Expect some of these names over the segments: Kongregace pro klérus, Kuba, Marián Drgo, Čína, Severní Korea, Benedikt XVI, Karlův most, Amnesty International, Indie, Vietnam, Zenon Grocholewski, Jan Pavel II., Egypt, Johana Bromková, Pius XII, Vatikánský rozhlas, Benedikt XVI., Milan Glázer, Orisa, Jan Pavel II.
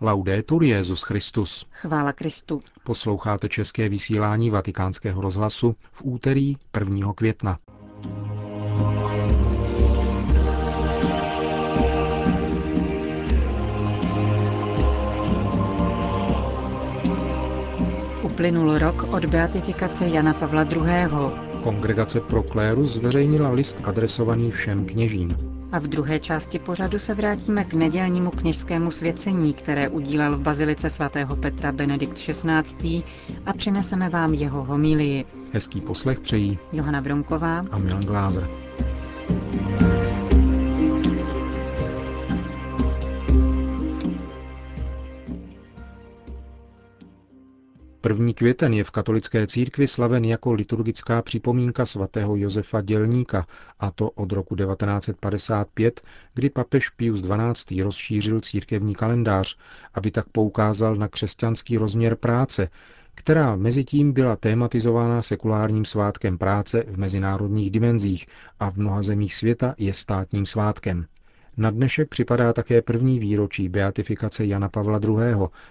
Laudetur Jesus Christus. Chvála Kristu. Posloucháte české vysílání Vatikánského rozhlasu v úterý 1. května. Uplynul rok od beatifikace Jana Pavla II. Kongregace pro klérus zveřejnila list adresovaný všem kněžím. A v druhé části pořadu se vrátíme k nedělnímu kněžskému svěcení, které udílel v bazilice sv. Petra Benedikt XVI. A přineseme vám jeho homilii. Hezký poslech přejí Johana Bromková a Milan Glázer. První květen je v katolické církvi slaven jako liturgická připomínka svatého Josefa Dělníka, a to od roku 1955, kdy papež Pius XII. Rozšířil církevní kalendář, aby tak poukázal na křesťanský rozměr práce, která mezitím byla tématizována sekulárním svátkem práce v mezinárodních dimenzích a v mnoha zemích světa je státním svátkem. Na dnešek připadá také první výročí beatifikace Jana Pavla II.,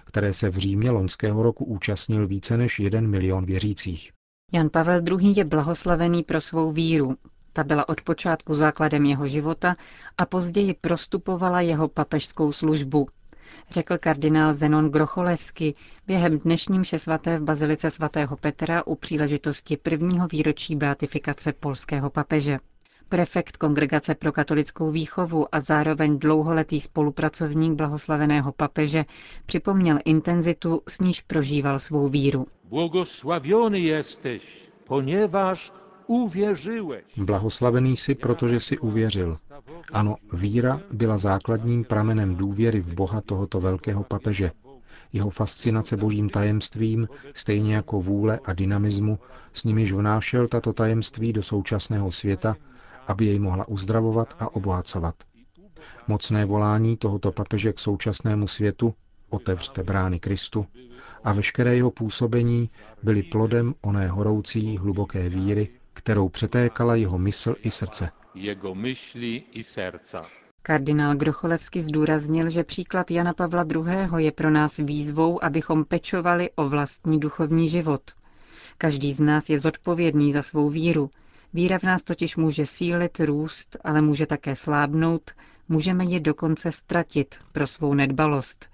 které se v Římě loňského roku účastnil více než 1 milion věřících. Jan Pavel II. Je blahoslavený pro svou víru. Ta byla od počátku základem jeho života a později prostupovala jeho papežskou službu, řekl kardinál Zenon Grocholewski během dnešní mše svaté v bazilice sv. Petra u příležitosti prvního výročí beatifikace polského papeže. Prefekt Kongregace pro katolickou výchovu a zároveň dlouholetý spolupracovník blahoslaveného papeže připomněl intenzitu, s níž prožíval svou víru. Blahoslavený jsi, protože jsi uvěřil. Ano, víra byla základním pramenem důvěry v Boha tohoto velkého papeže. Jeho fascinace božím tajemstvím, stejně jako vůle a dynamismu, s nimiž vnášel tato tajemství do současného světa, aby jej mohla uzdravovat a obohacovat. Mocné volání tohoto papeže k současnému světu, otevřte brány Kristu, a veškeré jeho působení byly plodem oné horoucí, hluboké víry, kterou přetékala jeho mysl i srdce. Kardinál Grocholewski zdůraznil, že příklad Jana Pavla II. Je pro nás výzvou, abychom pečovali o vlastní duchovní život. Každý z nás je zodpovědný za svou víru. Víra v nás totiž může sílit, růst, ale může také slábnout, můžeme ji dokonce ztratit pro svou nedbalost,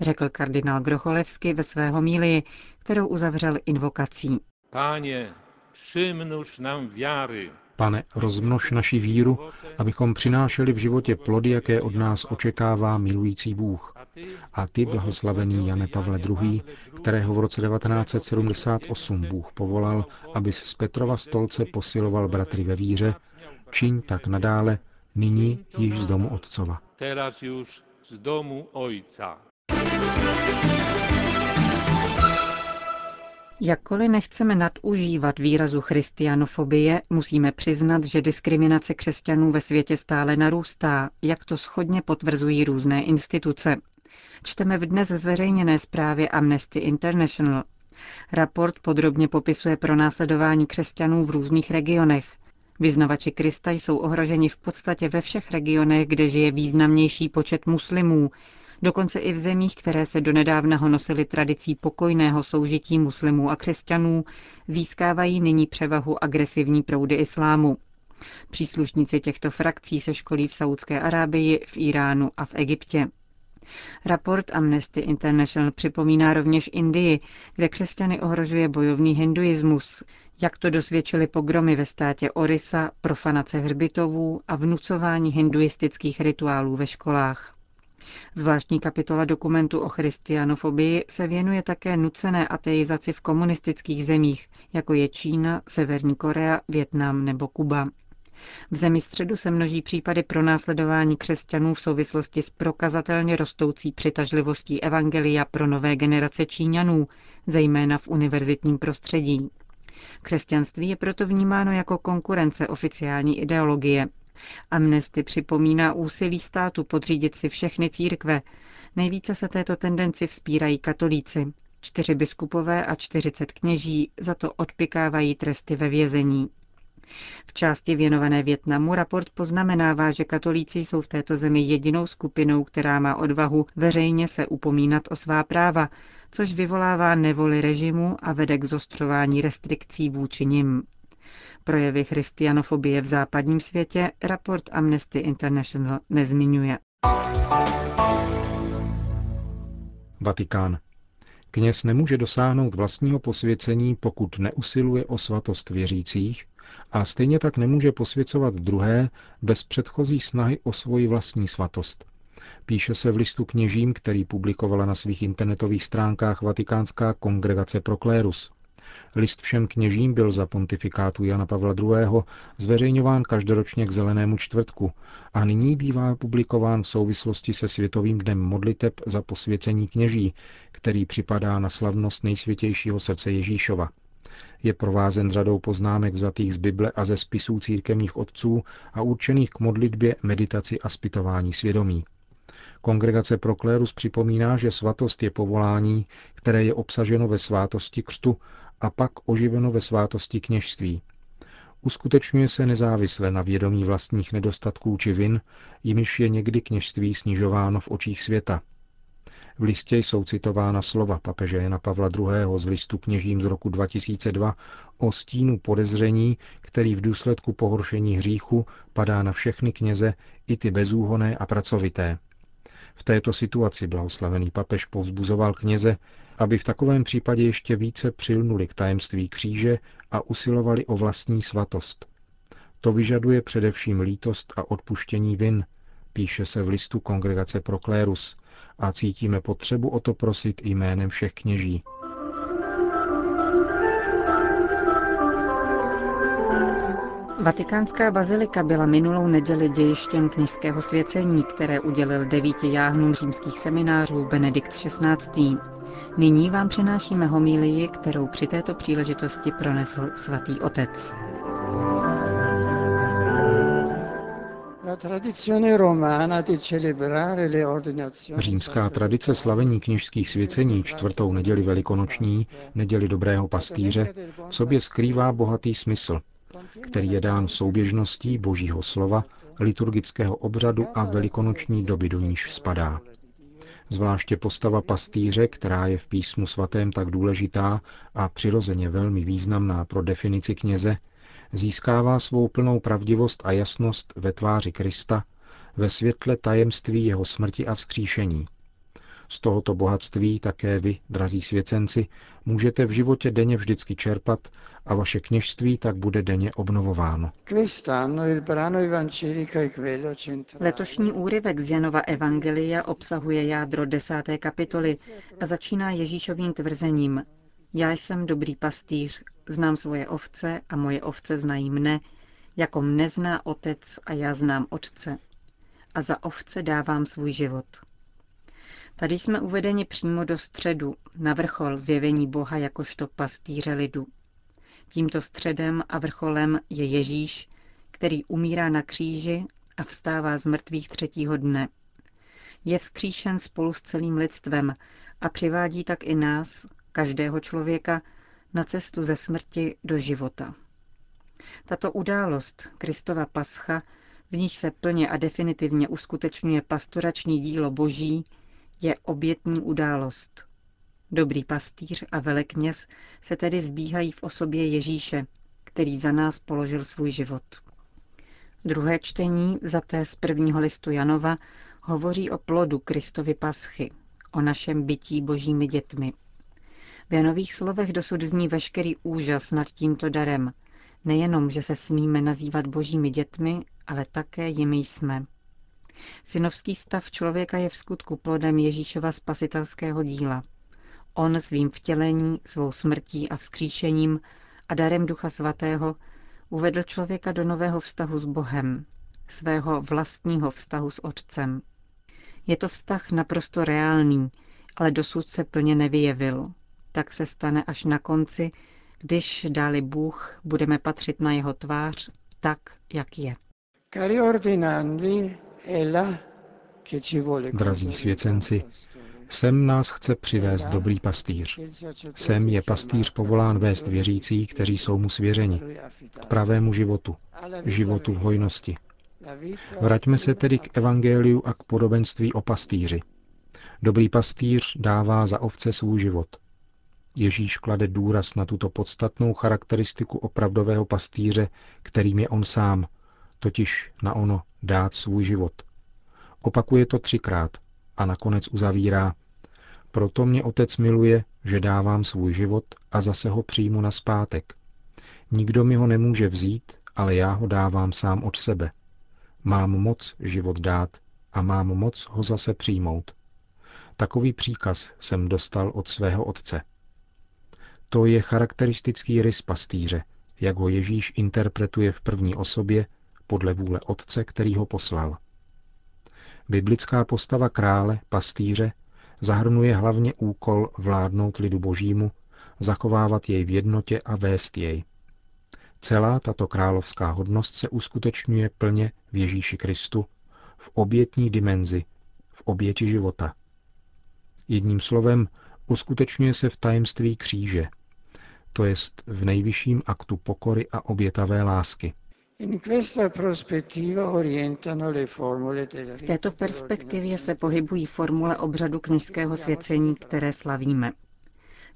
řekl kardinál Grocholewski ve své homílii, kterou uzavřel invokací. Páně, přimnuž nám víry. Pane, rozmnož naši víru, abychom přinášeli v životě plody, jaké od nás očekává milující Bůh. A ty, blahoslavený Jane Pavle II., kterého v roce 1978 Bůh povolal, abys z Petrova stolce posiloval bratry ve víře, čiň tak nadále, nyní již z domu Otcova. Jakkoliv nechceme nadužívat výrazu christianofobie, musíme přiznat, že diskriminace křesťanů ve světě stále narůstá, jak to shodně potvrzují různé instituce. Čteme v dnes zveřejněné zprávě Amnesty International. Raport podrobně popisuje pronásledování křesťanů v různých regionech. Vyznavači Krista jsou ohroženi v podstatě ve všech regionech, kde žije významnější počet muslimů, dokonce i v zemích, které se donedávna honosily tradicí pokojného soužití muslimů a křesťanů, získávají nyní převahu agresivní proudy islámu. Příslušníci těchto frakcí se školí v Saúdské Arábii, v Íránu a v Egyptě. Raport Amnesty International připomíná rovněž Indii, kde křesťany ohrožuje bojovný hinduismus, jak to dosvědčily pogromy ve státě Orisa, profanace hřbitovů a vnucování hinduistických rituálů ve školách. Zvláštní kapitola dokumentu o christianofobii se věnuje také nucené ateizaci v komunistických zemích, jako je Čína, Severní Korea, Vietnam nebo Kuba. V zemi středu se množí případy pronásledování křesťanů v souvislosti s prokazatelně rostoucí přitažlivostí evangelia pro nové generace Číňanů, zejména v univerzitním prostředí. Křesťanství je proto vnímáno jako konkurence oficiální ideologie. Amnesty připomíná úsilí státu podřídit si všechny církve. Nejvíce se této tendenci vzpírají katolíci. 4 biskupové a 40 kněží za to odpikávají tresty ve vězení. V části věnované Vietnamu raport poznamenává, že katolíci jsou v této zemi jedinou skupinou, která má odvahu veřejně se upomínat o svá práva, což vyvolává nevoli režimu a vede k zostřování restrikcí vůči nim. Projevy christianofobie v západním světě raport Amnesty International nezmiňuje. Vatikán. Kněz nemůže dosáhnout vlastního posvěcení, pokud neusiluje o svatost věřících, a stejně tak nemůže posvěcovat druhé bez předchozí snahy o svoji vlastní svatost. Píše se v listu kněžím, který publikovala na svých internetových stránkách Vatikánská kongregace pro klérus. List všem kněžím byl za pontifikátu Jana Pavla II. Zveřejňován každoročně k Zelenému čtvrtku a nyní bývá publikován v souvislosti se Světovým dnem modliteb za posvěcení kněží, který připadá na slavnost Nejsvětějšího srdce Ježíšova. Je provázen řadou poznámek vzatých z Bible a ze spisů církevních otců a určených k modlitbě, meditaci a zpytování svědomí. Kongregace pro klérus připomíná, že svatost je povolání, které je obsaženo ve svátosti křtu a pak oživeno ve svátosti kněžství. Uskutečňuje se nezávisle na vědomí vlastních nedostatků či vin, jimiž je někdy kněžství snižováno v očích světa. V listě jsou citována slova papeže Jana Pavla II. Z listu kněžím z roku 2002 o stínu podezření, který v důsledku pohoršení hříchu padá na všechny kněze, i ty bezúhonné a pracovité. V této situaci blahoslavený papež povzbuzoval kněze, aby v takovém případě ještě více přilnuli k tajemství kříže a usilovali o vlastní svatost. To vyžaduje především lítost a odpuštění vin, píše se v listu Kongregace pro klérus, a cítíme potřebu o to prosit jménem všech kněží. Vatikánská bazilika byla minulou neděli dějištěm kněžského svěcení, které udělil 9 jáhnům římských seminářů Benedikt XVI. Nyní vám přenášíme homílii, kterou při této příležitosti pronesl svatý otec. Římská tradice slavení kněžských svěcení 4. neděli velikonoční, neděli Dobrého pastýře, v sobě skrývá bohatý smysl, který je dán souběžností Božího slova, liturgického obřadu a velikonoční doby, do níž spadá. Zvláště postava pastýře, která je v písmu svatém tak důležitá a přirozeně velmi významná pro definici kněze, získává svou plnou pravdivost a jasnost ve tváři Krista, ve světle tajemství jeho smrti a vzkříšení. Z tohoto bohatství také vy, drazí svěcenci, můžete v životě denně vždycky čerpat a vaše kněžství tak bude denně obnovováno. Letošní úryvek z Janova evangelia obsahuje jádro 10. kapitoly a začíná Ježíšovým tvrzením: Já jsem dobrý pastýř, znám svoje ovce a moje ovce znají mne, jako mne zná otec a já znám otce. A za ovce dávám svůj život. Tady jsme uvedeni přímo do středu, na vrchol zjevení Boha jakožto pastýře lidu. Tímto středem a vrcholem je Ježíš, který umírá na kříži a vstává z mrtvých 3. dne. Je vzkříšen spolu s celým lidstvem a přivádí tak i nás, každého člověka, na cestu ze smrti do života. Tato událost, Kristova pascha, v níž se plně a definitivně uskutečňuje pastorační dílo Boží, je obětní událost. Dobrý pastýř a velekněz se tedy zbíhají v osobě Ježíše, který za nás položil svůj život. Druhé čtení, vzaté z 1. listu Janova, hovoří o plodu Kristovy paschy, o našem bytí Božími dětmi. V Janových slovech dosud zní veškerý úžas nad tímto darem. Nejenom, že se smíme nazývat Božími dětmi, ale také jimi jsme. Synovský stav člověka je v skutku plodem Ježíšova spasitelského díla. On svým vtělení, svou smrtí a vzkříšením a darem Ducha Svatého uvedl člověka do nového vztahu s Bohem, svého vlastního vztahu s Otcem. Je to vztah naprosto reálný, ale dosud se plně nevyjevil. Tak se stane až na konci, když, dáli Bůh, budeme patřit na jeho tvář tak, jak je. Drazí svěcenci, Sem nás chce přivést dobrý pastýř. Sem je pastýř povolán vést věřící, kteří jsou mu svěřeni, k pravému životu, životu v hojnosti. Vraťme se tedy k evangeliu a k podobenství o pastýři. Dobrý pastýř dává za ovce svůj život. Ježíš klade důraz na tuto podstatnou charakteristiku opravdového pastýře, kterým je on sám, totiž na ono dát svůj život. Opakuje to 3krát a nakonec uzavírá: proto mě Otec miluje, že dávám svůj život a zase ho přijmu nazpátek. Nikdo mi ho nemůže vzít, ale já ho dávám sám od sebe. Mám moc život dát a mám moc ho zase přijmout. Takový příkaz jsem dostal od svého Otce. To je charakteristický rys pastýře, jak ho Ježíš interpretuje v první osobě podle vůle Otce, který ho poslal. Biblická postava krále, pastýře, zahrnuje hlavně úkol vládnout lidu božímu, zachovávat jej v jednotě a vést jej. Celá tato královská hodnost se uskutečňuje plně v Ježíši Kristu, v obětní dimenzi, v oběti života. Jedním slovem, uskutečňuje se v tajemství kříže, to jest v nejvyšším aktu pokory a obětavé lásky. V této perspektivě se pohybují formule obřadu kněžského svěcení, které slavíme.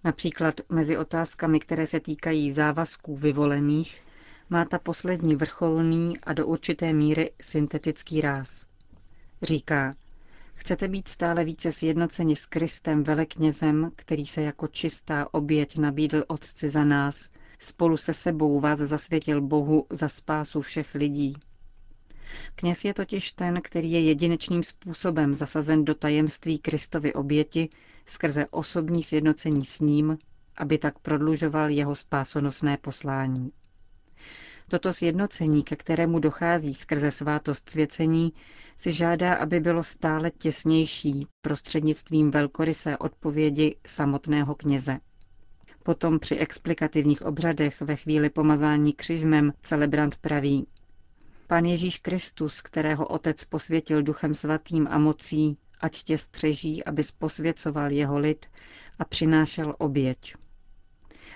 Například mezi otázkami, které se týkají závazků vyvolených, má ta poslední vrcholný a do určité míry syntetický ráz. Říká: chcete být stále více sjednoceni s Kristem veleknězem, který se jako čistá oběť nabídl Otci za nás, spolu se sebou vás zasvětil Bohu za spásu všech lidí. Kněz je totiž ten, který je jedinečným způsobem zasazen do tajemství Kristovy oběti skrze osobní sjednocení s ním, aby tak prodlužoval jeho spásonosné poslání. Toto sjednocení, ke kterému dochází skrze svátost svěcení, si žádá, aby bylo stále těsnější prostřednictvím velkorysé odpovědi samotného kněze. Potom při explikativních obřadech ve chvíli pomazání křižmem celebrant praví: Pán Ježíš Kristus, kterého Otec posvětil Duchem Svatým a mocí, ať tě střeží, abys posvěcoval jeho lid a přinášel oběť.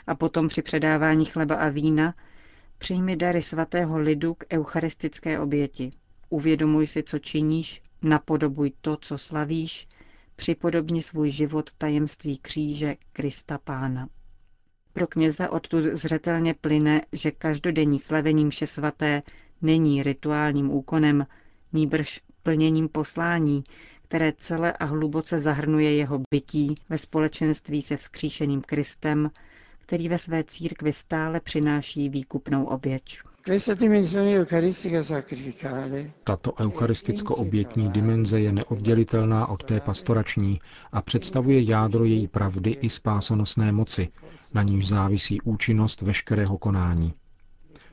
A potom při předávání chleba a vína: přijmi dary svatého lidu k eucharistické oběti. Uvědomuj si, co činíš, napodobuj to, co slavíš, připodobni svůj život tajemství kříže Krista Pána. Pro kněze odtud zřetelně plyne, že každodenní slavení mše svaté není rituálním úkonem, nýbrž plněním poslání, které celé a hluboce zahrnuje jeho bytí ve společenství se vzkříšeným Kristem, který ve své církvi stále přináší výkupnou oběť. Tato eucharisticko-obětní dimenze je neoddělitelná od té pastorační a představuje jádro její pravdy i spásonosné moci, na níž závisí účinnost veškerého konání.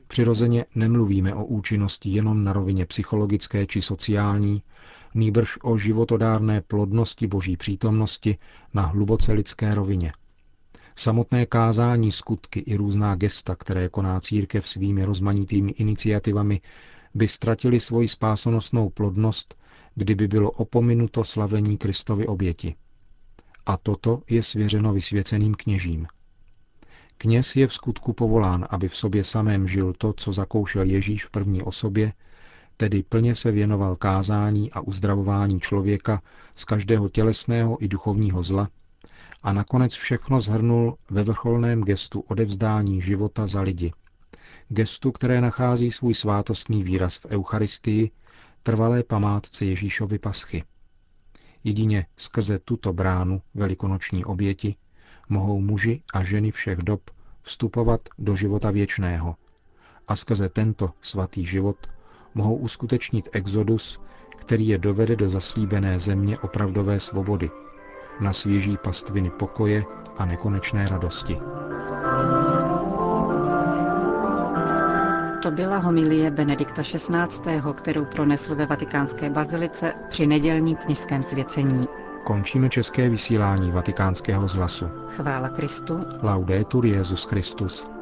Přirozeně nemluvíme o účinnosti jenom na rovině psychologické či sociální, nýbrž o životodárné plodnosti boží přítomnosti na hluboce lidské rovině. Samotné kázání, skutky i různá gesta, které koná církev svými rozmanitými iniciativami, by ztratily svoji spásonosnou plodnost, kdyby bylo opominuto slavení Kristovy oběti. A toto je svěřeno vysvěceným kněžím. Kněz je v skutku povolán, aby v sobě samém žil to, co zakoušel Ježíš v první osobě, tedy plně se věnoval kázání a uzdravování člověka z každého tělesného i duchovního zla, a nakonec všechno shrnul ve vrcholném gestu odevzdání života za lidi. Gestu, které nachází svůj svátostný výraz v Eucharistii, trvalé památce Ježíšovy paschy. Jedině skrze tuto bránu velikonoční oběti mohou muži a ženy všech dob vstupovat do života věčného a skrze tento svatý život mohou uskutečnit exodus, který je dovede do zaslíbené země opravdové svobody, na svěží pastviny pokoje a nekonečné radosti. To byla homilie Benedikta XVI., kterou pronesl ve Vatikánské bazilice při nedělním kněžském svěcení. Končíme české vysílání Vatikánského rozhlasu. Chvála Kristu. Laudetur Jesus Christus.